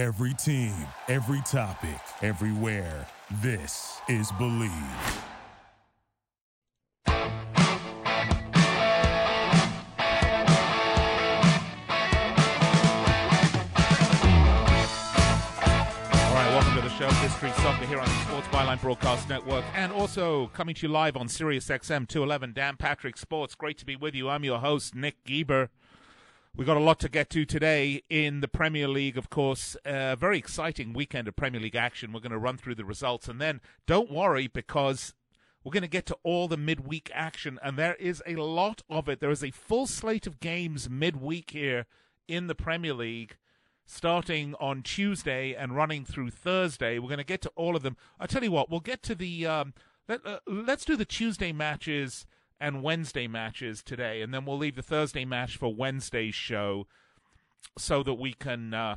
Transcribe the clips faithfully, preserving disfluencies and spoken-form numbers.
Every team, every topic, everywhere. This is Believe. History Soccer here on the Sports Byline Broadcast Network, and also coming to you live on Sirius X M two eleven, Dan Patrick Sports. Great to be with you. I'm your host, Nick Geber. We've got a lot to get to today in the Premier League, of course. A very exciting weekend of Premier League action. We're going to run through the results, and then don't worry, because we're going to get to all the midweek action, and there is a lot of it. There is a full slate of games midweek here in the Premier League, starting on Tuesday and running through Thursday. We're going to get to all of them. I'll tell you what, we'll get to the um, – let, uh, let's do the Tuesday matches and Wednesday matches today, and then we'll leave the Thursday match for Wednesday's show so that we can uh,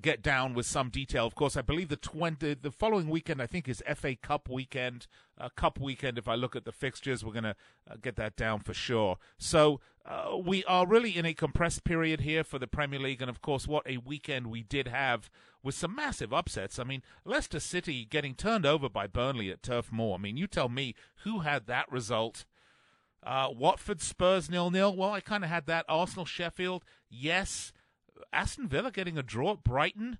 get down with some detail. Of course, I believe the twenty, the following weekend, I think, is F A Cup weekend, uh, Cup weekend. If I look at the fixtures, we're going to uh, get that down for sure. So – Uh, we are really in a compressed period here for the Premier League, and of course what a weekend we did have with some massive upsets. I mean, Leicester City getting turned over by Burnley at Turf Moor. I mean, you tell me who had that result. Uh, Watford Spurs nil nil. Well, I kind of had that. Arsenal Sheffield, yes. Aston Villa getting a draw at Brighton,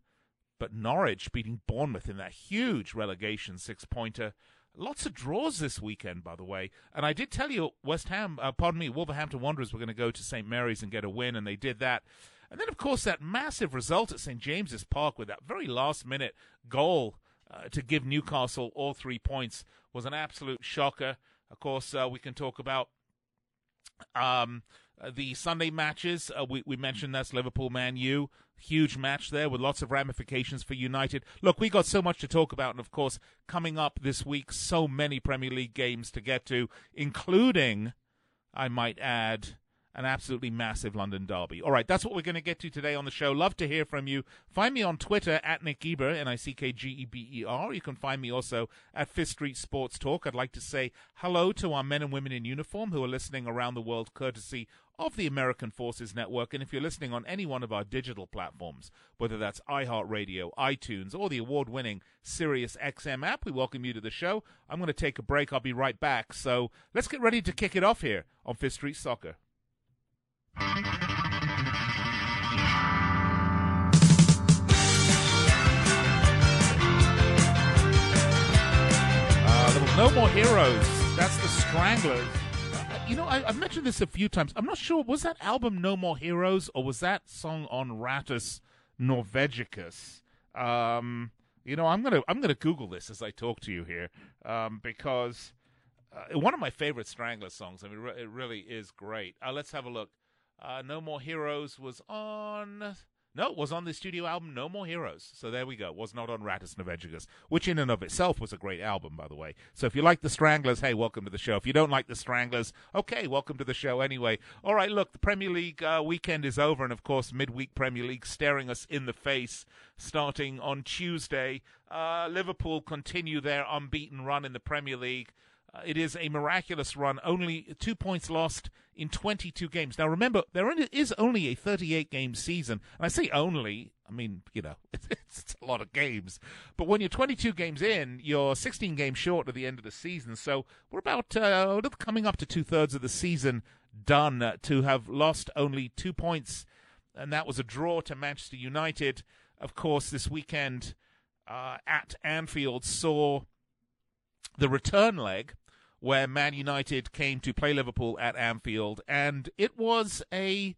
but Norwich beating Bournemouth in that huge relegation six-pointer. Lots of draws this weekend, by the way. And I did tell you West Ham, uh, pardon me, Wolverhampton Wanderers were going to go to St Mary's and get a win, and they did that. And then, of course, that massive result at St James's Park with that very last-minute goal uh, to give Newcastle all three points was an absolute shocker. Of course, uh, we can talk about um, the Sunday matches. Uh, we, we mentioned that's Liverpool, Man U. Huge match there with lots of ramifications for United. Look, we got so much to talk about, and of course, coming up this week, so many Premier League games to get to, including, I might add, an absolutely massive London derby. All right, that's what we're going to get to today on the show. Love to hear from you. Find me on Twitter at Nick Geber, N I C K G E B E R. You can find me also at Fifth Street Sports Talk. I'd like to say hello to our men and women in uniform who are listening around the world courtesy of the American Forces Network, and if you're listening on any one of our digital platforms, whether that's iHeartRadio, iTunes, or the award-winning Sirius X M app, we welcome you to the show. I'm going to take a break. I'll be right back. So let's get ready to kick it off here on Fifth Street Soccer. Uh, there was No More Heroes. That's the Stranglers. You know, I, I've mentioned this a few times. I'm not sure, was that album No More Heroes, or was that song on Ratus Norvegicus? Um, you know, I'm gonna I'm gonna Google this as I talk to you here, um, because uh, one of my favorite Strangler songs. I mean, re- it really is great. Uh, let's have a look. Uh, No More Heroes was on. No, it was on the studio album No More Heroes. So there we go. It was not on Ratus Norvegicus, which in and of itself was a great album, by the way. So if you like the Stranglers, hey, welcome to the show. If you don't like the Stranglers, okay, welcome to the show anyway. All right, look, the Premier League uh, weekend is over, and of course, midweek Premier League staring us in the face starting on Tuesday. Uh, Liverpool continue their unbeaten run in the Premier League. Uh, it is a miraculous run, only two points lost in twenty-two games. Now, remember, there is only a thirty-eight game season. And I say only, I mean, you know, it's, it's a lot of games. But when you're twenty-two games in, you're sixteen games short at the end of the season. So we're about uh, coming up to two-thirds of the season done uh, to have lost only two points. And that was a draw to Manchester United. Of course, this weekend uh, at Anfield saw the return leg, where Man United came to play Liverpool at Anfield, and it was a,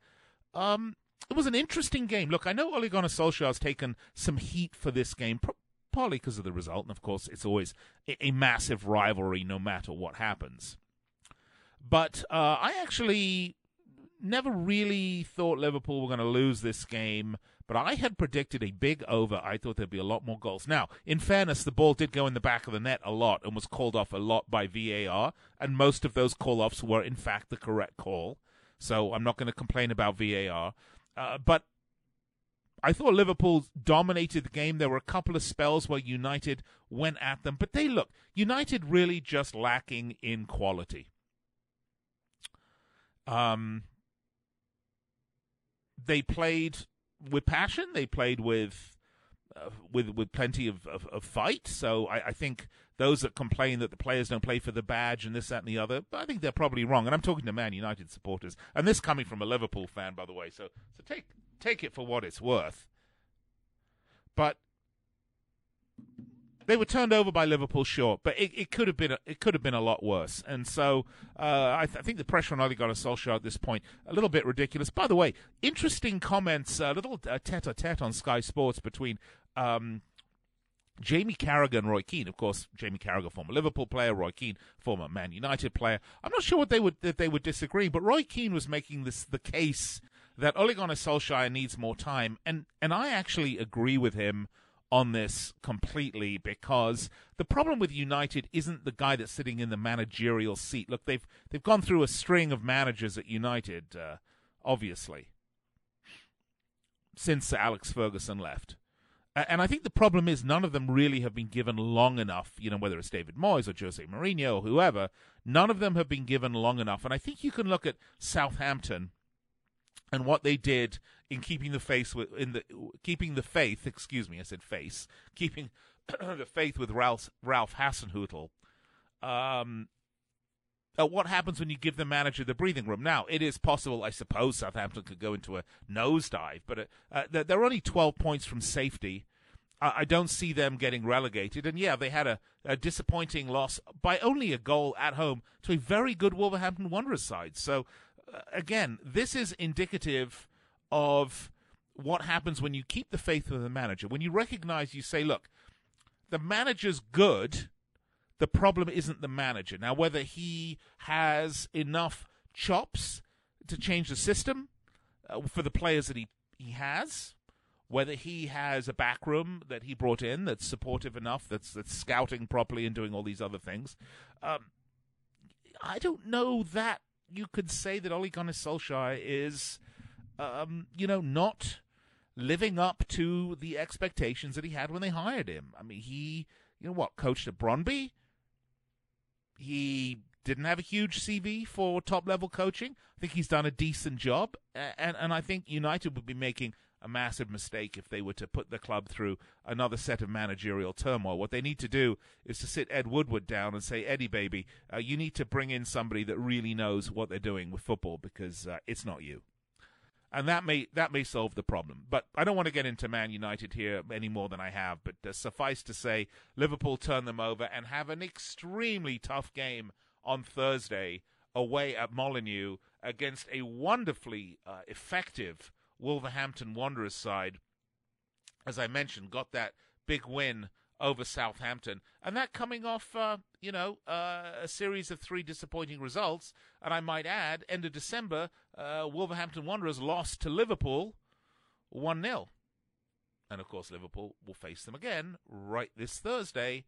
um, it was an interesting game. Look, I know Ole Gunnar Solskjaer has taken some heat for this game, pro- partly because of the result, and of course it's always a, a massive rivalry no matter what happens. But uh, I actually never really thought Liverpool were going to lose this game, but I had predicted a big over. I thought there'd be a lot more goals. Now, in fairness, the ball did go in the back of the net a lot and was called off a lot by V A R, and most of those call-offs were, in fact, the correct call. So I'm not going to complain about V A R. Uh, but I thought Liverpool dominated the game. There were a couple of spells where United went at them. But they, look, United really just lacking in quality. Um, they played with passion, they played with uh, with with plenty of, of, of fight. So I, I think those that complain that the players don't play for the badge and this, that, and the other, I think they're probably wrong. And I'm talking to Man United supporters, and this coming from a Liverpool fan, by the way. So so take take it for what it's worth. But they were turned over by Liverpool, sure, but it, it could have been a, it could have been a lot worse. And so uh, I, th- I think the pressure on Ole Gunnar Solskjaer at this point a little bit ridiculous. By the way, interesting comments, a little tete-a-tete on Sky Sports between um, Jamie Carragher and Roy Keane. Of course, Jamie Carragher, former Liverpool player, Roy Keane, former Man United player. I'm not sure what they would that they would disagree, but Roy Keane was making this the case that Ole Gunnar Solskjaer needs more time, and and I actually agree with him on this completely, because the problem with United isn't the guy that's sitting in the managerial seat. Look, they've they've gone through a string of managers at United, uh, obviously, since Sir Alex Ferguson left. And I think the problem is none of them really have been given long enough, you know, whether it's David Moyes or Jose Mourinho or whoever, none of them have been given long enough. And I think you can look at Southampton and what they did in keeping the face with, in the keeping the faith, excuse me, I said face, keeping the faith with Ralph Ralph Hasenhüttl. Um, uh, what happens when you give the manager the breathing room? Now, it is possible, I suppose, Southampton could go into a nosedive, but uh, uh, they're only twelve points from safety. I, I don't see them getting relegated. And yeah, they had a, a disappointing loss by only a goal at home to a very good Wolverhampton Wanderers side. So. Again, this is indicative of what happens when you keep the faith of the manager. When you recognize, you say, look, the manager's good. The problem isn't the manager. Now, whether he has enough chops to change the system uh, for the players that he, he has, whether he has a backroom that he brought in that's supportive enough, that's, that's scouting properly and doing all these other things, um, I don't know that you could say that Ole Gunnar Solskjaer is, um, you know, not living up to the expectations that he had when they hired him. I mean, he, you know what, coached at Brøndby. He didn't have a huge C V for top-level coaching. I think he's done a decent job. And, and I think United would be making a massive mistake if they were to put the club through another set of managerial turmoil. What they need to do is to sit Ed Woodward down and say, Eddie, baby, uh, you need to bring in somebody that really knows what they're doing with football, because uh, it's not you. And that may that may solve the problem. But I don't want to get into Man United here any more than I have, but uh, suffice to say, Liverpool turn them over and have an extremely tough game on Thursday away at Molyneux against a wonderfully uh, effective Wolverhampton Wanderers side, as I mentioned, got that big win over Southampton. And that coming off, uh, you know, uh, a series of three disappointing results. And I might add, end of December, uh, Wolverhampton Wanderers lost to Liverpool one nil. And, of course, Liverpool will face them again right this Thursday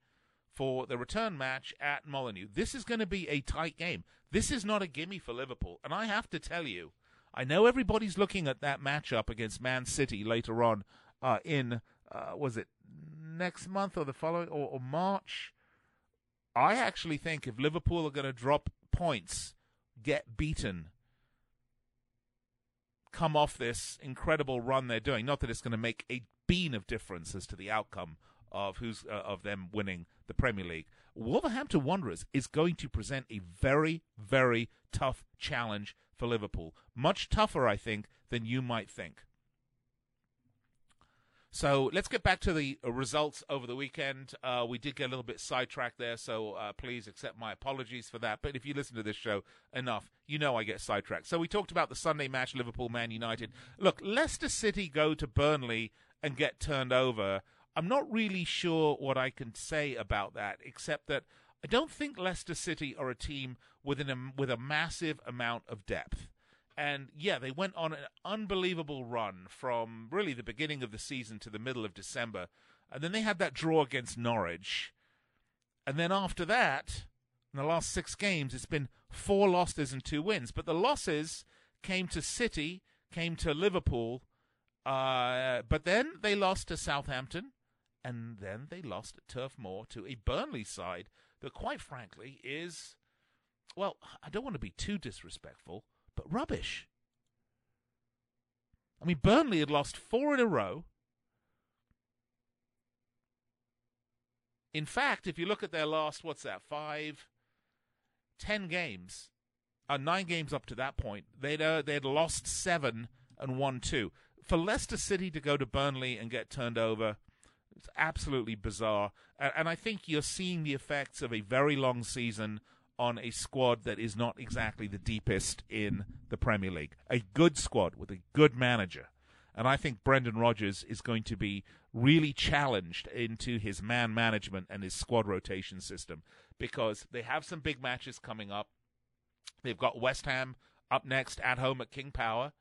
for the return match at Molyneux. This is going to be a tight game. This is not a gimme for Liverpool. And I have to tell you, I know everybody's looking at that matchup against Man City later on uh, in, uh, was it next month or the following, or, or March? I actually think if Liverpool are going to drop points, get beaten, come off this incredible run they're doing, not that it's going to make a bean of difference as to the outcome of who's uh, of them winning the Premier League, Wolverhampton Wanderers is going to present a very, very tough challenge for Liverpool. Much tougher, I think, than you might think. So let's get back to the results over the weekend. Uh, we did get a little bit sidetracked there, so uh, please accept my apologies for that. But if you listen to this show enough, you know I get sidetracked. So we talked about the Sunday match, Liverpool-Man United. Look, Leicester City go to Burnley and get turned over. I'm not really sure what I can say about that, except that I don't think Leicester City are a team with, an, with a massive amount of depth. And, yeah, they went on an unbelievable run from really the beginning of the season to the middle of December. And then they had that draw against Norwich. And then after that, in the last six games, it's been four losses and two wins. But the losses came to City, came to Liverpool, uh, but then they lost to Southampton. And then they lost at Turf Moor to a Burnley side that, quite frankly, is, well, I don't want to be too disrespectful, but rubbish. I mean, Burnley had lost four in a row. In fact, if you look at their last, what's that, five, ten games, uh, nine games up to that point, they'd, uh, they'd lost seven and won two. For Leicester City to go to Burnley and get turned over, it's absolutely bizarre. And, and I think you're seeing the effects of a very long season on a squad that is not exactly the deepest in the Premier League. A good squad with a good manager. And I think Brendan Rodgers is going to be really challenged into his man management and his squad rotation system, because they have some big matches coming up. They've got West Ham up next at home at King Power.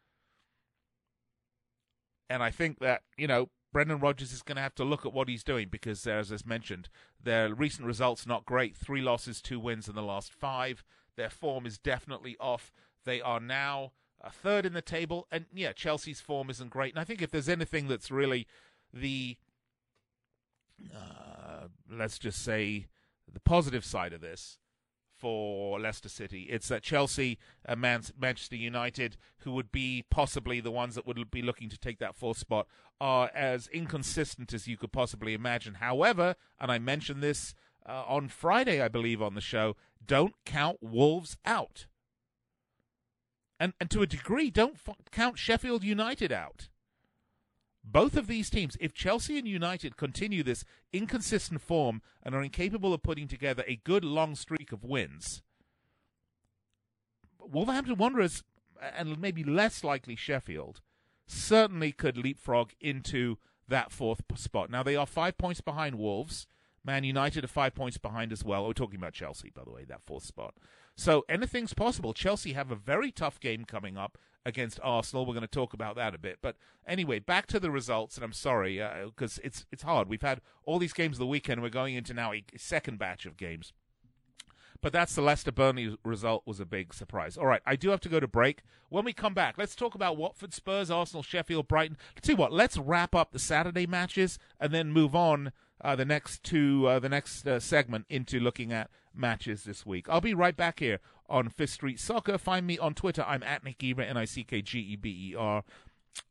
And I think that, you know, Brendan Rodgers is going to have to look at what he's doing, because, as I mentioned, their recent results not great. Three losses, two wins in the last five. Their form is definitely off. They are now a third in the table. And, yeah, Chelsea's form isn't great. And I think if there's anything that's really the, uh, let's just say, the positive side of this for Leicester City, it's that Chelsea and Man- Manchester United, who would be possibly the ones that would be looking to take that fourth spot, are as inconsistent as you could possibly imagine. However, and I mentioned this uh, on Friday, I believe, on the show, don't count Wolves out. And, and to a degree, don't f- count Sheffield United out. Both of these teams, if Chelsea and United continue this inconsistent form and are incapable of putting together a good long streak of wins, Wolverhampton Wanderers, and maybe less likely Sheffield, certainly could leapfrog into that fourth spot. Now, they are five points behind Wolves. Man United are five points behind as well. We're talking about Chelsea, by the way, that fourth spot. So anything's possible. Chelsea have a very tough game coming up against Arsenal. We're going to talk about that a bit. But anyway, back to the results, and I'm sorry, because uh, it's it's hard. We've had all these games of the weekend. We're going into now a second batch of games. But that's the Leicester-Burnley result was a big surprise. All right, I do have to go to break. When we come back, let's talk about Watford, Spurs, Arsenal, Sheffield, Brighton. I'll tell you what, let's wrap up the Saturday matches and then move on Uh, the next two, uh, the next uh, segment into looking at matches this week. I'll be right back here on Fifth Street Soccer. Find me on Twitter. I'm at Nick Geber, N I C K G E B E R,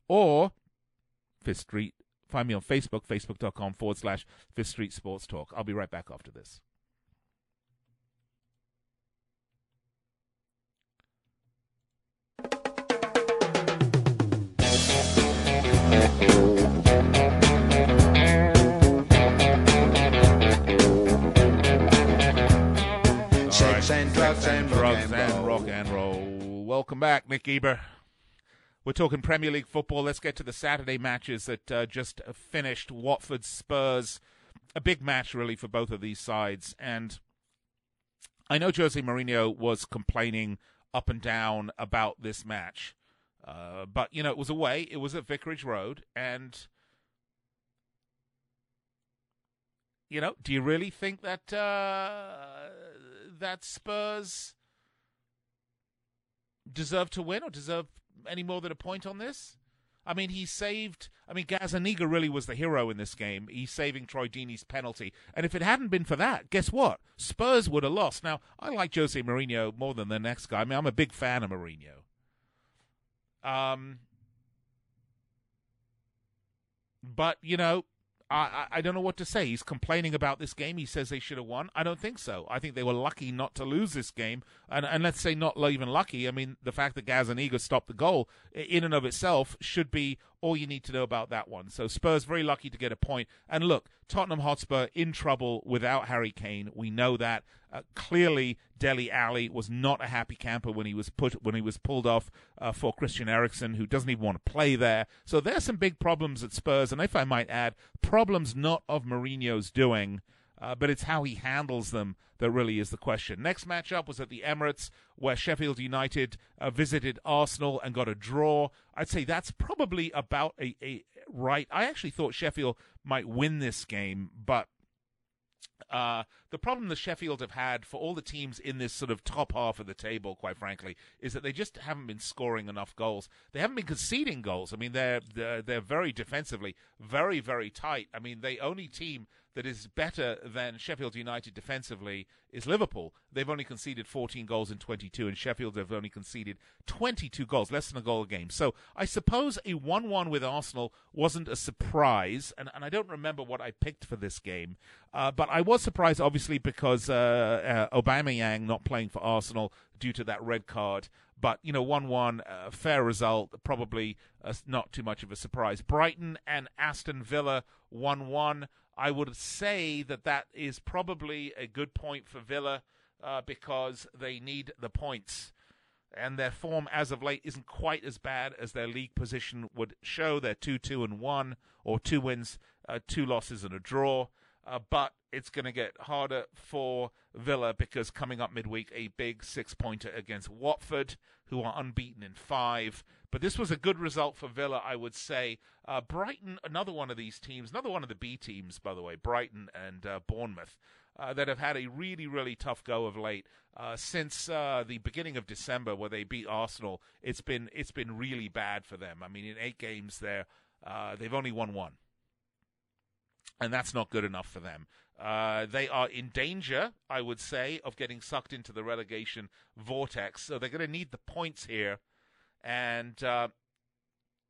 or Fifth Street. Find me on Facebook, facebook.com forward slash Fifth Street Sports Talk. I'll be right back after this. And drugs and, drugs and rock and roll. Welcome back, Nick Geber. We're talking Premier League football. Let's get to the Saturday matches that uh, just finished. Watford, Spurs, a big match really for both of these sides. And I know Jose Mourinho was complaining up and down about this match, uh, but you know it was away. It was at Vicarage Road, and you know, do you really think that? Uh, that Spurs deserve to win or deserve any more than a point on this? I mean, he saved... I mean, Gazzaniga really was the hero in this game. He's saving Troy Deeney's penalty. And if it hadn't been for that, guess what? Spurs would have lost. Now, I like Jose Mourinho more than the next guy. I mean, I'm a big fan of Mourinho. Um, but, you know... I, I don't know what to say. He's complaining about this game. He says they should have won. I don't think so. I think they were lucky not to lose this game. And, and let's say not even lucky. I mean, the fact that Gazzaniga stopped the goal in and of itself should be all you need to know about that one. So Spurs very lucky to get a point. And look, Tottenham Hotspur in trouble without Harry Kane. We know that. Uh, clearly, Dele Alli was not a happy camper when he was put when he was pulled off uh, for Christian Eriksen, who doesn't even want to play there. So there's some big problems at Spurs, and if I might add, problems not of Mourinho's doing, uh, but it's how he handles them that really is the question. Next matchup was at the Emirates, where Sheffield United uh, visited Arsenal and got a draw. I'd say that's probably about a, a right. I actually thought Sheffield might win this game, but Uh, the problem that Sheffield have had for all the teams in this sort of top half of the table, quite frankly, is that they just haven't been scoring enough goals. They haven't been conceding goals. I mean, they're they're, they're very defensively, very, very tight. I mean, the only team that is better than Sheffield United defensively is Liverpool. They've only conceded fourteen goals in twenty-two, and Sheffield have only conceded twenty-two goals, less than a goal a game. So I suppose a one one with Arsenal wasn't a surprise, and, and I don't remember what I picked for this game, uh, but I was surprised, obviously, because uh, uh, Aubameyang not playing for Arsenal due to that red card. But, you know, one one, uh, fair result, probably uh, not too much of a surprise. Brighton and Aston Villa, one one. I would say that that is probably a good point for Villa uh, because they need the points. And their form as of late isn't quite as bad as their league position would show. They're two two and one, or two wins, uh, two losses and a draw. Uh, but it's going to get harder for Villa because coming up midweek, a big six-pointer against Watford, who are unbeaten in five. But this was a good result for Villa, I would say. Uh, Brighton, another one of these teams, another one of the B teams, by the way, Brighton and uh, Bournemouth, uh, that have had a really, really tough go of late. Uh, since uh, the beginning of December, where they beat Arsenal, it's been it's been really bad for them. I mean, in eight games there, uh, they've only won one. And that's not good enough for them. Uh, they are in danger, I would say, of getting sucked into the relegation vortex. So they're going to need the points here. And uh,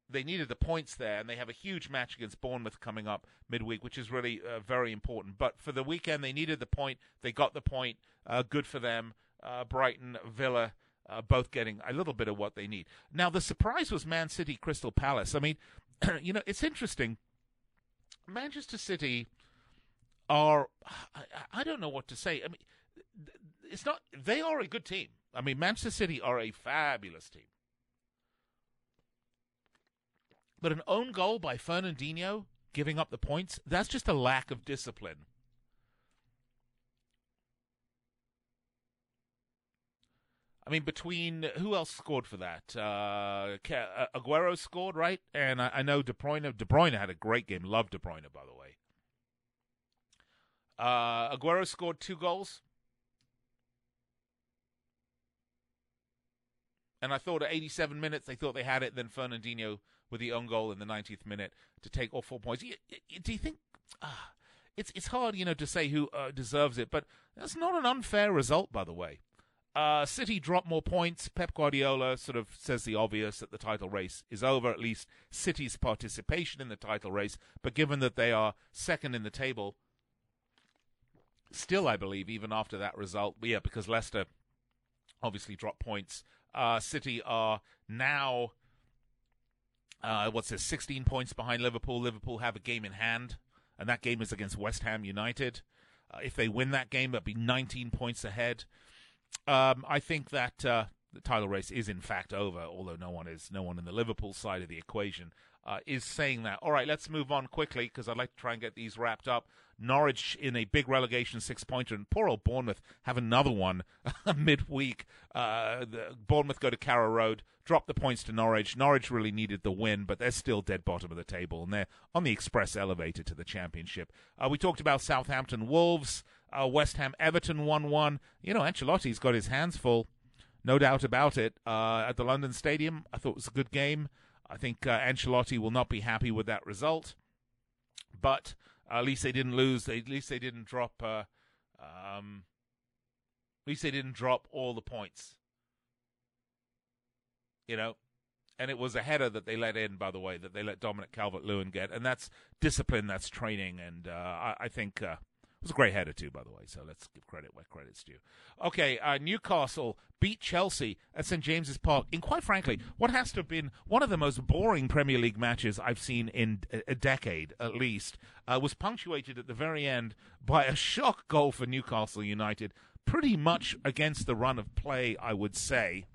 they needed the points there. And they have a huge match against Bournemouth coming up midweek, which is really uh, very important. But for the weekend, they needed the point. They got the point. Uh, good for them. Uh, Brighton, Villa, uh, both getting a little bit of what they need. Now, the surprise was Man City, Crystal Palace. I mean, you know, it's interesting. Manchester City are, I, I don't know what to say. I mean, it's not, they are a good team. I mean, Manchester City are a fabulous team. But an own goal by Fernandinho, giving up the points, that's just a lack of discipline. I mean, between, who else scored for that? Uh, Aguero scored, right? And I, I know De Bruyne, De Bruyne had a great game. Love De Bruyne, by the way. Uh, Aguero scored two goals. And I thought at eighty-seven minutes, they thought they had it. Then Fernandinho with the own goal in the ninetieth minute to take all four points. Do you think... Uh, it's it's hard, you know, to say who uh, deserves it, but that's not an unfair result, by the way. Uh, City drop more points. Pep Guardiola sort of says the obvious that the title race is over, at least City's participation in the title race. But given that they are second in the table, still, I believe, even after that result, yeah, because Leicester obviously dropped points. Uh, City are now, uh, what's this, sixteen points behind Liverpool. Liverpool have a game in hand, and that game is against West Ham United. Uh, if they win that game, that'd be nineteen points ahead. Um, I think that uh, the title race is in fact over, although no one is, no one in the Liverpool side of the equation uh, is saying that. All right, let's move on quickly because I'd like to try and get these wrapped up. Norwich in a big relegation six-pointer, and poor old Bournemouth have another one midweek. Uh, the, Bournemouth go to Carrow Road, drop the points to Norwich. Norwich really needed the win, but they're still dead bottom of the table, and they're on the express elevator to the championship. Uh, we talked about Southampton Wolves. Uh, West Ham, Everton one one. You know, Ancelotti's got his hands full, no doubt about it. Uh, at the London Stadium, I thought it was a good game. I think uh, Ancelotti will not be happy with that result. But uh, at least they didn't lose. They, at least they didn't drop. Uh, um, at least they didn't drop all the points. You know. And it was a header that they let in, by the way, that they let Dominic Calvert-Lewin get. And that's discipline. That's training. And uh, I, I think. Uh, It was a great header, too, by the way, so let's give credit where credit's due. Okay, uh, Newcastle beat Chelsea at St James's Park in, quite frankly, what has to have been one of the most boring Premier League matches I've seen in a decade, at least, uh, was punctuated at the very end by a shock goal for Newcastle United, pretty much against the run of play, I would say.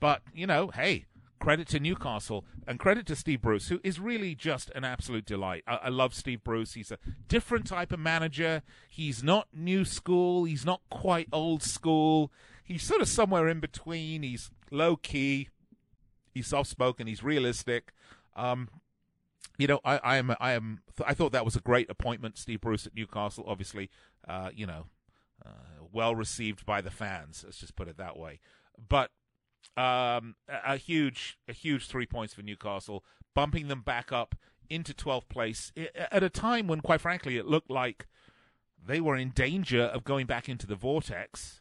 But, you know, hey... Credit to Newcastle and credit to Steve Bruce, who is really just an absolute delight. I, I love Steve Bruce. He's a different type of manager. He's not new school. He's not quite old school. He's sort of somewhere in between. He's low-key. He's soft-spoken. He's realistic. Um, you know, I, I am. I am. I thought that was a great appointment, Steve Bruce at Newcastle. Obviously, uh, you know, uh, well-received by the fans. Let's just put it that way. But... Um, a, a huge, a huge three points for Newcastle, bumping them back up into twelfth place at a time when, quite frankly, it looked like they were in danger of going back into the vortex.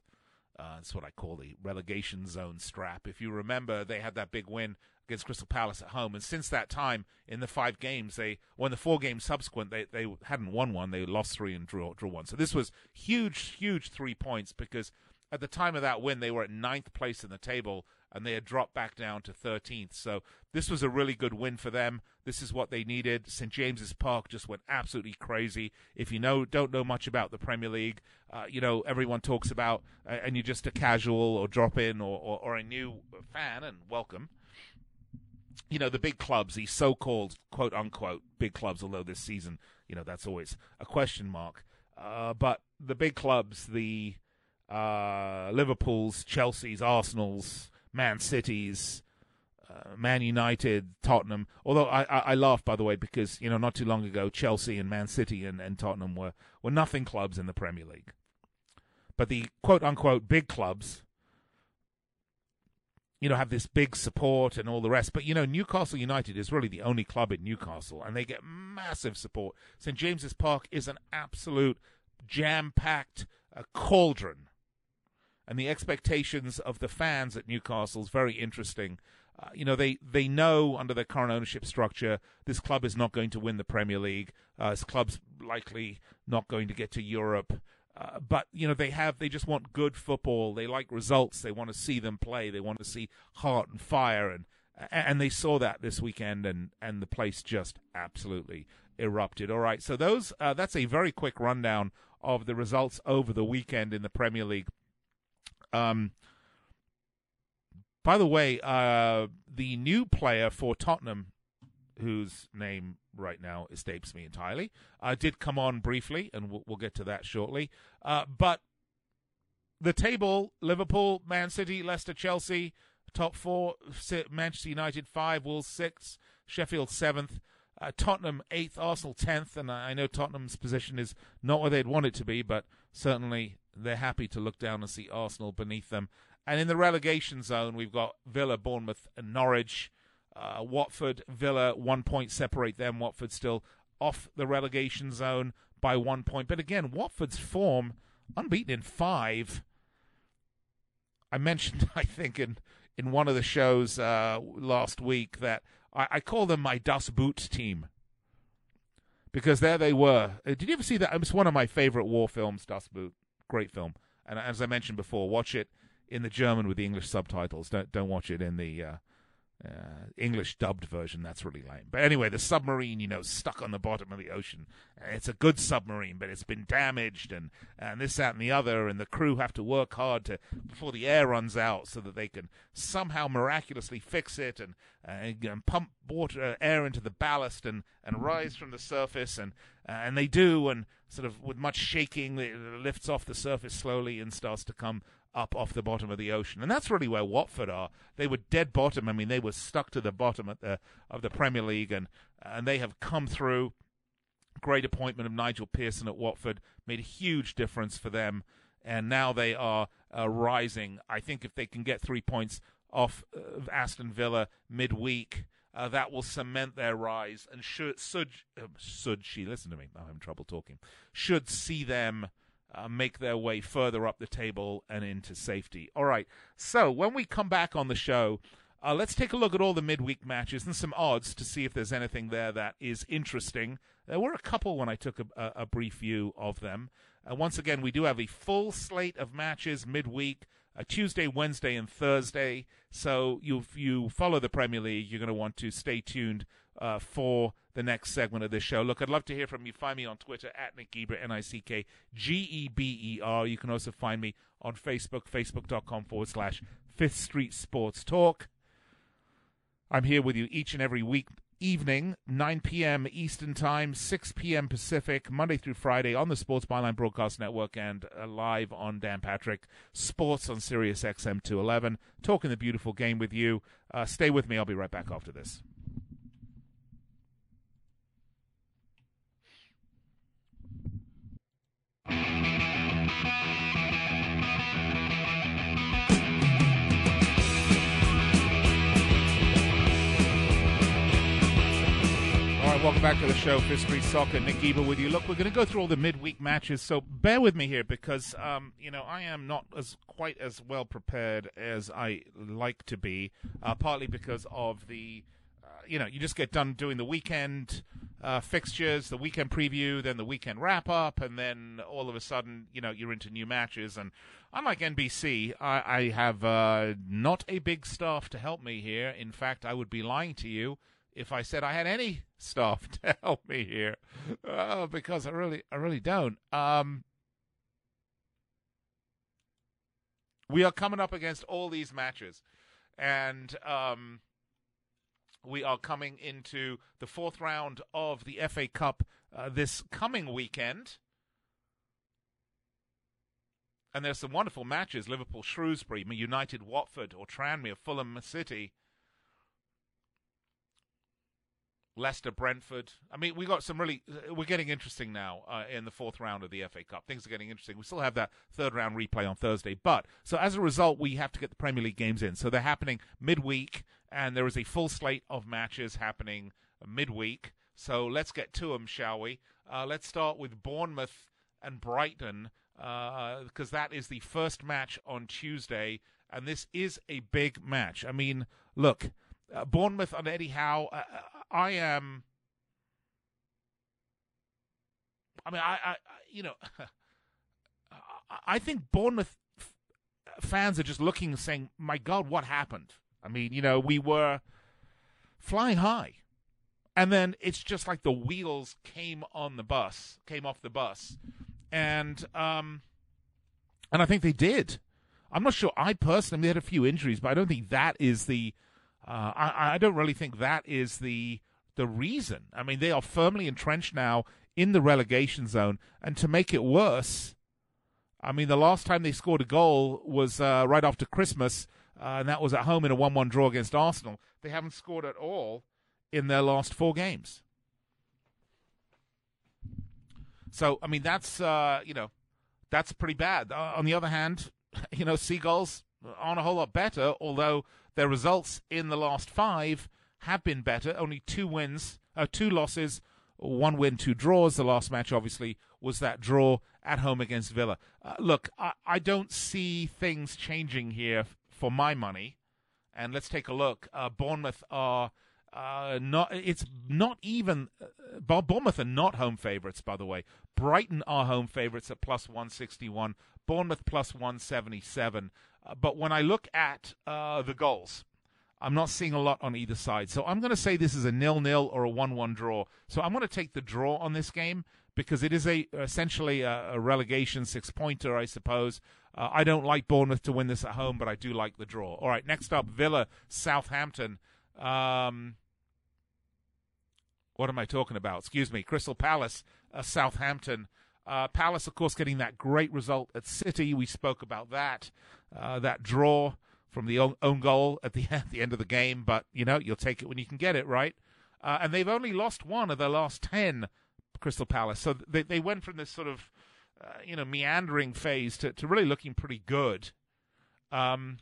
Uh, that's what I call the relegation zone strap. If you remember, they had that big win against Crystal Palace at home. And since that time, in the five games, they won the four games subsequent. They they hadn't won one. They lost three and drew, drew one. So this was huge, huge three points because at the time of that win, they were at ninth place in the table and they had dropped back down to thirteenth. So this was a really good win for them. This is what they needed. St James's Park just went absolutely crazy. If you know don't know much about the Premier League, uh, you know, everyone talks about, uh, and you're just a casual or drop-in or, or, or a new fan, and welcome. You know, the big clubs, these so-called, quote-unquote, big clubs, although this season, you know, that's always a question mark. Uh, but the big clubs, the uh, Liverpools, Chelseas, Arsenals, Man Cities, uh, Man United, Tottenham. Although I, I, I laugh, by the way, because, you know, not too long ago, Chelsea and Man City and, and Tottenham were, were nothing clubs in the Premier League. But the quote-unquote big clubs, you know, have this big support and all the rest. But, you know, Newcastle United is really the only club in Newcastle, and they get massive support. St James's Park is an absolute jam-packed uh, cauldron. And the expectations of the fans at Newcastle is very interesting. Uh, you know, they, they know under their current ownership structure, this club is not going to win the Premier League. Uh, this club's likely not going to get to Europe. Uh, but, you know, they have, they just want good football. They like results. They want to see them play. They want to see heart and fire. And, and they saw that this weekend, and, and the place just absolutely erupted. All right. So those, uh, that's a very quick rundown of the results over the weekend in the Premier League. Um, by the way, uh, the new player for Tottenham, whose name right now escapes me entirely, uh, did come on briefly, and we'll, we'll get to that shortly. Uh, but the table, Liverpool, Man City, Leicester, Chelsea, top four, Manchester United five, Wolves six, Sheffield seventh, uh, Tottenham eighth, Arsenal tenth, and I know Tottenham's position is not where they'd want it to be, but certainly they're happy to look down and see Arsenal beneath them. And in the relegation zone, we've got Villa, Bournemouth, and Norwich. Uh, Watford, Villa, one point separate them. Watford still off the relegation zone by one point. But again, Watford's form, unbeaten in five. I mentioned, I think, in, in one of the shows uh, last week that I, I call them my Das Boot team because there they were. Uh, did you ever see that? It's one of my favorite war films, Das Boot. Great film. And as I mentioned before, watch it in the German with the English subtitles. Don't don't watch it in the... Uh, Uh, English dubbed version, that's really lame. But anyway, the submarine, you know, stuck on the bottom of the ocean. It's a good submarine, but it's been damaged and, and this, that, and the other, and the crew have to work hard to before the air runs out so that they can somehow miraculously fix it and, uh, and pump water, uh, air into the ballast and, and rise from the surface. And, uh, and they do, and sort of with much shaking, it lifts off the surface slowly and starts to come up off the bottom of the ocean. And that's really where Watford are. They were dead bottom. I mean, they were stuck to the bottom at the, of the Premier League, and and they have come through. Great appointment of Nigel Pearson at Watford made a huge difference for them, and now they are uh, rising. I think if they can get three points off uh, Aston Villa midweek, uh, that will cement their rise, and should, should, uh, should she, listen to me, I'm having trouble talking, should see them Uh, make their way further up the table and into safety. All right, so when we come back on the show, uh, let's take a look at all the midweek matches and some odds to see if there's anything there that is interesting. There were a couple when I took a, a brief view of them. Uh, once again, we do have a full slate of matches midweek, uh, Tuesday, Wednesday, and Thursday. So if you follow the Premier League, you're going to want to stay tuned Uh, for the next segment of this show. Look, I'd love to hear from you. Find me on Twitter at Nick Geber, N I C K G E B E R. You can also find me on Facebook, facebook.com forward slash Fifth Street Sports Talk. I'm here with you each and every week evening, nine p.m. Eastern Time, six p.m. Pacific, Monday through Friday on the Sports Byline Broadcast Network and uh, live on Dan Patrick Sports on Sirius X M two eleven. Talking the beautiful game with you. Uh, stay with me. I'll be right back after this. Welcome back to the show, Fifth Street Soccer. Nick Geber with you. Look, we're going to go through all the midweek matches, so bear with me here because, um, you know, I am not as quite as well prepared as I like to be, uh, partly because of the, uh, you know, you just get done doing the weekend uh, fixtures, the weekend preview, then the weekend wrap-up, and then all of a sudden, you know, you're into new matches. And unlike N B C, I, I have uh, not a big staff to help me here. In fact, I would be lying to you if I said I had any staff to help me here, uh, because I really, I really don't. Um, we are coming up against all these matches, and um, we are coming into the fourth round of the F A Cup uh, this coming weekend. And there's some wonderful matches: Liverpool, Shrewsbury, United, Watford, or Tranmere, Fulham City. Leicester, Brentford. I mean, we got some really. We're getting interesting now uh, in the fourth round of the F A Cup. Things are getting interesting. We still have that third round replay on Thursday, but so as a result, we have to get the Premier League games in. So they're happening midweek, and there is a full slate of matches happening midweek. So let's get to them, shall we? Uh, let's start with Bournemouth and Brighton uh, because that is the first match on Tuesday, and this is a big match. I mean, look, uh, Bournemouth under Eddie Howe. Uh, I am. I mean, I, I you know, I think Bournemouth f- fans are just looking and saying, "My God, what happened?" I mean, you know, we were flying high, and then it's just like the wheels came on the bus, came off the bus, and um, and I think they did. I'm not sure. I personally had a few injuries, but I don't think that is the. Uh, I, I don't really think that is the the reason. I mean, they are firmly entrenched now in the relegation zone. And to make it worse, I mean, the last time they scored a goal was uh, right after Christmas, uh, and that was at home in a one one draw against Arsenal. They haven't scored at all in their last four games. So, I mean, that's, uh, you know, that's pretty bad. Uh, on the other hand, you know, Seagulls aren't a whole lot better, although their results in the last five have been better. Only two wins, uh, two losses, one win, two draws. The last match, obviously, was that draw at home against Villa. Uh, look, I, I don't see things changing here f- for my money. And let's take a look. Uh, Bournemouth are uh, not. It's not even. Uh, Bournemouth are not home favourites, by the way. Brighton are home favourites at plus one sixty-one. Bournemouth plus one seventy-seven. But when I look at uh, the goals, I'm not seeing a lot on either side. So I'm going to say this is a nil-nil or a one one draw. So I'm going to take the draw on this game because it is a essentially a, a relegation six-pointer, I suppose. Uh, I don't like Bournemouth to win this at home, but I do like the draw. All right, next up, Villa, Southampton. Um, what am I talking about? Excuse me, Crystal Palace, uh, Southampton. Uh, Palace, of course, getting that great result at City. We spoke about that, uh, that draw from the own, own goal at the, at the end of the game. But, you know, you'll take it when you can get it, right? Uh, and they've only lost one of their last ten, Crystal Palace. So they they went from this sort of, uh, you know, meandering phase to, to really looking pretty good. Um,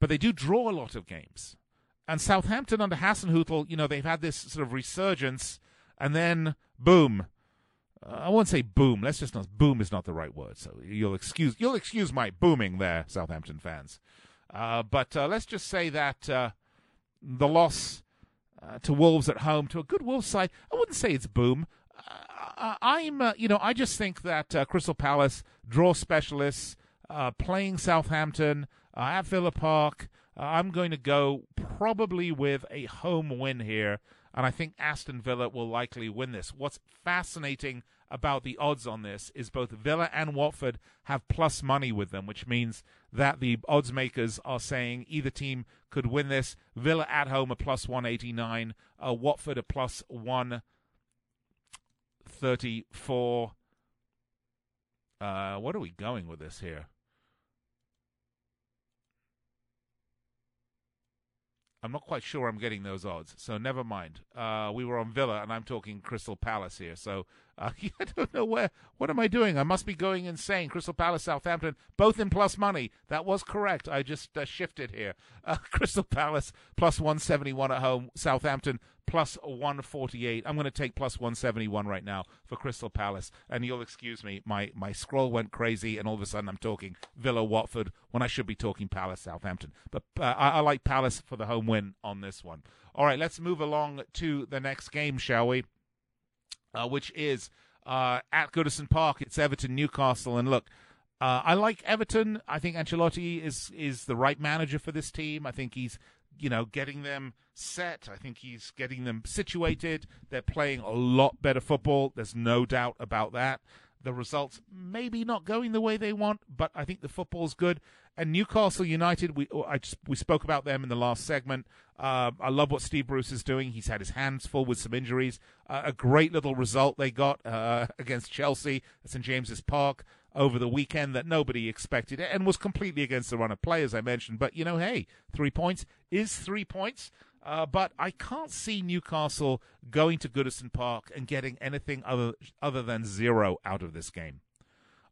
but they do draw a lot of games. And Southampton under Hasenhüttl, you know, they've had this sort of resurgence. And then, boom. I won't say boom. Let's just not. Boom is not the right word. So you'll excuse you'll excuse my booming there, Southampton fans. Uh, but uh, let's just say that uh, the loss uh, to Wolves at home, to a good Wolves side, I wouldn't say it's boom. Uh, I'm, uh, you know, I just think that uh, Crystal Palace draw specialists uh, playing Southampton uh, at Villa Park. Uh, I'm going to go probably with a home win here. And I think Aston Villa will likely win this. What's fascinating about the odds on this is both Villa and Watford have plus money with them, which means that the odds makers are saying either team could win this. Villa at home are plus one eighty-nine, uh, Watford are plus one thirty-four. Uh, what are we going with this here? I'm not quite sure I'm getting those odds, so never mind. Uh, we were on Villa, and I'm talking Crystal Palace here, so Uh, I don't know where. What am I doing? I must be going insane. Crystal Palace, Southampton, both in plus money. That was correct. I just uh, shifted here. Uh, Crystal Palace plus one seventy-one at home. Southampton plus one forty-eight. I'm going to take plus one seventy-one right now for Crystal Palace. And you'll excuse me, my, my scroll went crazy, and all of a sudden I'm talking Villa Watford when I should be talking Palace Southampton. But uh, I, I like Palace for the home win on this one. All right, let's move along to the next game, shall we? Uh, which is uh, at Goodison Park. It's Everton, Newcastle. And look, uh, I like Everton. I think Ancelotti is is the right manager for this team. I think he's, you know, getting them set. I think he's getting them situated. They're playing a lot better football. There's no doubt about that. The results maybe not going the way they want, but I think the football's good. And Newcastle United, we I just, we spoke about them in the last segment. Uh, I love what Steve Bruce is doing. He's had his hands full with some injuries. Uh, a great little result they got uh, against Chelsea at St James's Park over the weekend that nobody expected, and was completely against the run of play, as I mentioned. But, you know, hey, three points is three points. Uh, but I can't see Newcastle going to Goodison Park and getting anything other other than zero out of this game.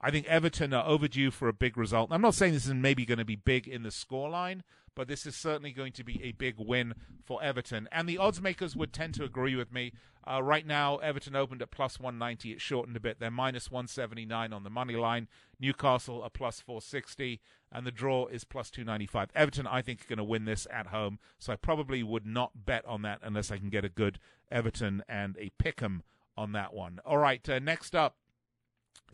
I think Everton are overdue for a big result. I'm not saying this is maybe going to be big in the scoreline, but this is certainly going to be a big win for Everton. And the odds makers would tend to agree with me. Uh, right now, Everton opened at plus one ninety. It shortened a bit. They're minus one seventy-nine on the money line. Newcastle are plus four sixty, and the draw is plus two ninety-five. Everton, I think, are going to win this at home, so I probably would not bet on that unless I can get a good Everton and a pick'em on that one. All right, uh, next up,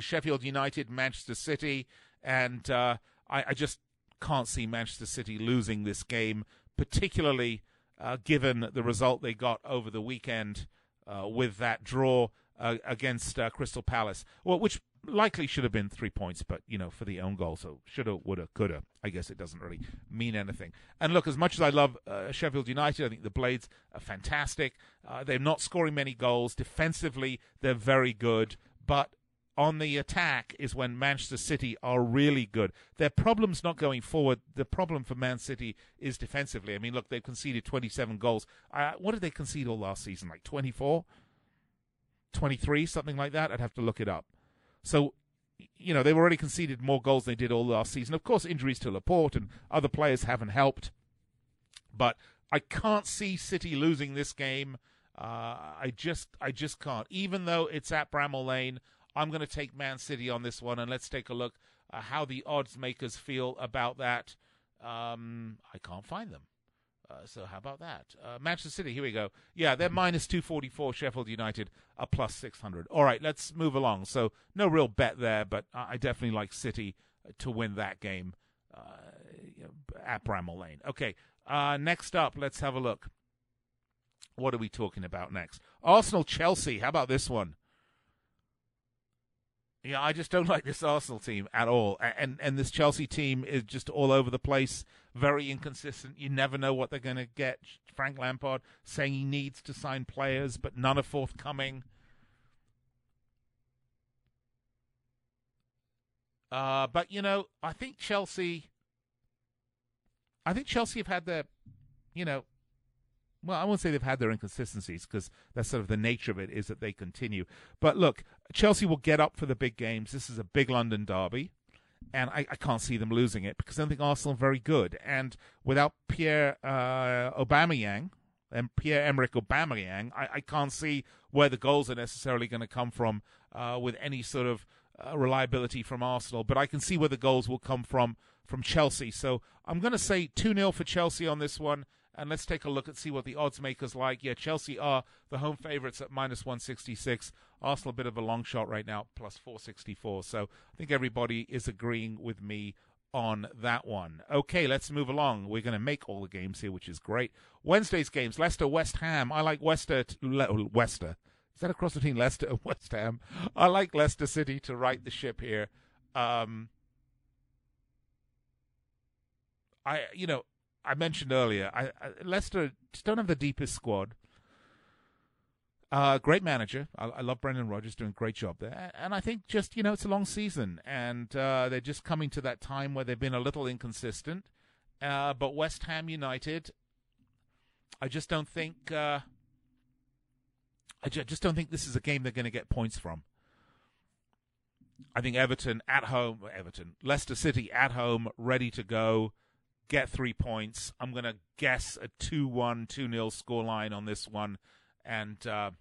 Sheffield United, Manchester City, and uh, I, I just can't see Manchester City losing this game, particularly uh, given the result they got over the weekend. Uh, with that draw uh, against uh, Crystal Palace, well, which likely should have been three points, but, you know, for the own goal. So shoulda, woulda, coulda. I guess it doesn't really mean anything. And look, as much as I love uh, Sheffield United, I think the Blades are fantastic. Uh, they're not scoring many goals. Defensively, they're very good. But on the attack is when Manchester City are really good. Their problem's not going forward. The problem for Man City is defensively. I mean, look, they've conceded twenty-seven goals. Uh, what did they concede all last season? Like twenty-four? twenty-three? Something like that? I'd have to look it up. So, you know, they've already conceded more goals than they did all last season. Of course, injuries to Laporte and other players haven't helped. But I can't see City losing this game. Uh, I just, I just can't. Even though it's at Bramall Lane, I'm going to take Man City on this one, and let's take a look at how the odds makers feel about that. Um, I can't find them. Uh, so how about that? Uh, Manchester City, here we go. Yeah, they're minus two forty-four. Sheffield United are plus six hundred. All right, let's move along. So no real bet there, but I definitely like City to win that game uh, at Bramall Lane. Okay, uh, next up, let's have a look. What are we talking about next? Arsenal-Chelsea, how about this one? Yeah, I just don't like this Arsenal team at all. And and this Chelsea team is just all over the place, very inconsistent. You never know what they're going to get. Frank Lampard saying he needs to sign players, but none are forthcoming. Uh, but, you know, I think Chelsea... I think Chelsea have had their, you know... Well, I won't say they've had their inconsistencies, because that's sort of the nature of it, is that they continue. But look, Chelsea will get up for the big games. This is a big London derby, and I, I can't see them losing it, because I don't think Arsenal are very good. And without Pierre uh, Aubameyang, and Pierre-Emerick Aubameyang, I, I can't see where the goals are necessarily going to come from uh, with any sort of uh, reliability from Arsenal. But I can see where the goals will come from from Chelsea. So I'm going to say two nil for Chelsea on this one. And let's take a look and see what the odds makers like. Yeah, Chelsea are the home favourites at minus one sixty-six. Arsenal a bit of a long shot right now, plus four sixty-four. So I think everybody is agreeing with me on that one. Okay, let's move along. We're going to make all the games here, which is great. Wednesday's games, Leicester, West Ham. I like Wester, to, Le- Wester. Is that a cross between Leicester and West Ham? I like Leicester City to right the ship here. Um, I, you know, I mentioned earlier, I, I, Leicester just don't have the deepest squad. Uh, great manager. I, I love Brendan Rodgers, doing a great job there. And I think just, you know, it's a long season, and uh, they're just coming to that time where they've been a little inconsistent. Uh, but West Ham United, I just don't think... Uh, I just don't think this is a game they're going to get points from. I think Everton at home, Everton, Leicester City at home, ready to go, get three points. I'm going to guess a two one, two nil scoreline on this one. And uh,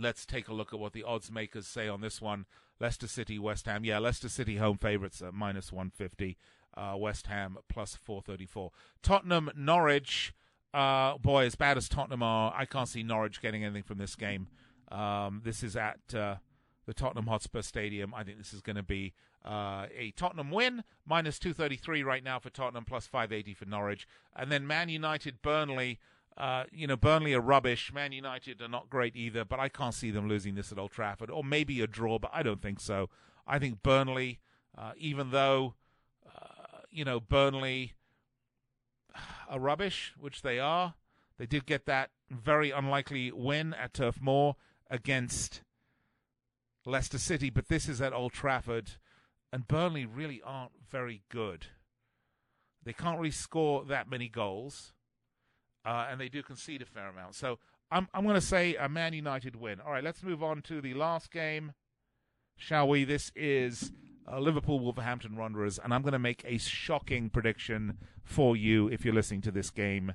let's take a look at what the odds makers say on this one. Leicester City, West Ham. Yeah, Leicester City home favourites at minus one fifty. Uh, West Ham plus four thirty-four. Tottenham, Norwich. Uh, boy, as bad as Tottenham are, I can't see Norwich getting anything from this game. Um, this is at... Uh, the Tottenham Hotspur Stadium. I think this is going to be uh, a Tottenham win, minus two thirty-three right now for Tottenham, plus five eighty for Norwich. And then Man United, Burnley, uh, you know, Burnley are rubbish. Man United are not great either, but I can't see them losing this at Old Trafford, or maybe a draw, but I don't think so. I think Burnley, uh, even though, uh, you know, Burnley are rubbish, which they are, they did get that very unlikely win at Turf Moor against Leicester City, but this is at Old Trafford, and Burnley really aren't very good. They can't really score that many goals, uh, and they do concede a fair amount. So I'm I'm going to say a Man United win. All right, let's move on to the last game, shall we? This is uh, Liverpool Wolverhampton Wanderers, and I'm going to make a shocking prediction for you if you're listening to this game,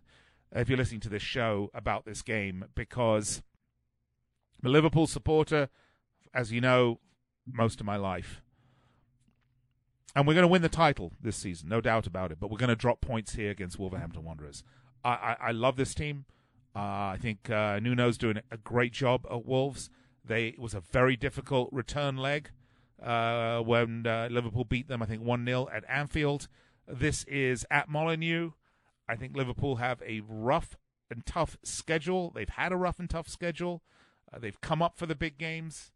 if you're listening to this show about this game, because the Liverpool supporter, as you know, most of my life. And we're going to win the title this season, no doubt about it, but we're going to drop points here against Wolverhampton Wanderers. I, I, I love this team. Uh, I think uh, Nuno's doing a great job at Wolves. They, it was a very difficult return leg uh, when uh, Liverpool beat them, I think, one nil at Anfield. This is at Molyneux. I think Liverpool have a rough and tough schedule. They've had a rough and tough schedule. Uh, they've come up for the big games.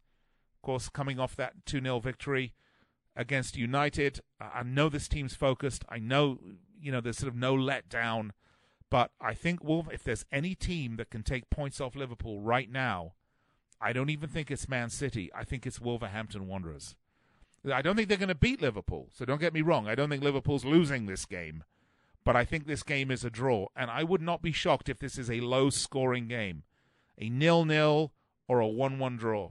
Of course, coming off that two nil victory against United, I know this team's focused. I know, you know, there's sort of no letdown, but I think Wolf, if there's any team that can take points off Liverpool right now, I don't even think it's Man City. I think it's Wolverhampton Wanderers. I don't think they're going to beat Liverpool, so don't get me wrong. I don't think Liverpool's losing this game, but I think this game is a draw, and I would not be shocked if this is a low-scoring game, a nil nil or a one one draw.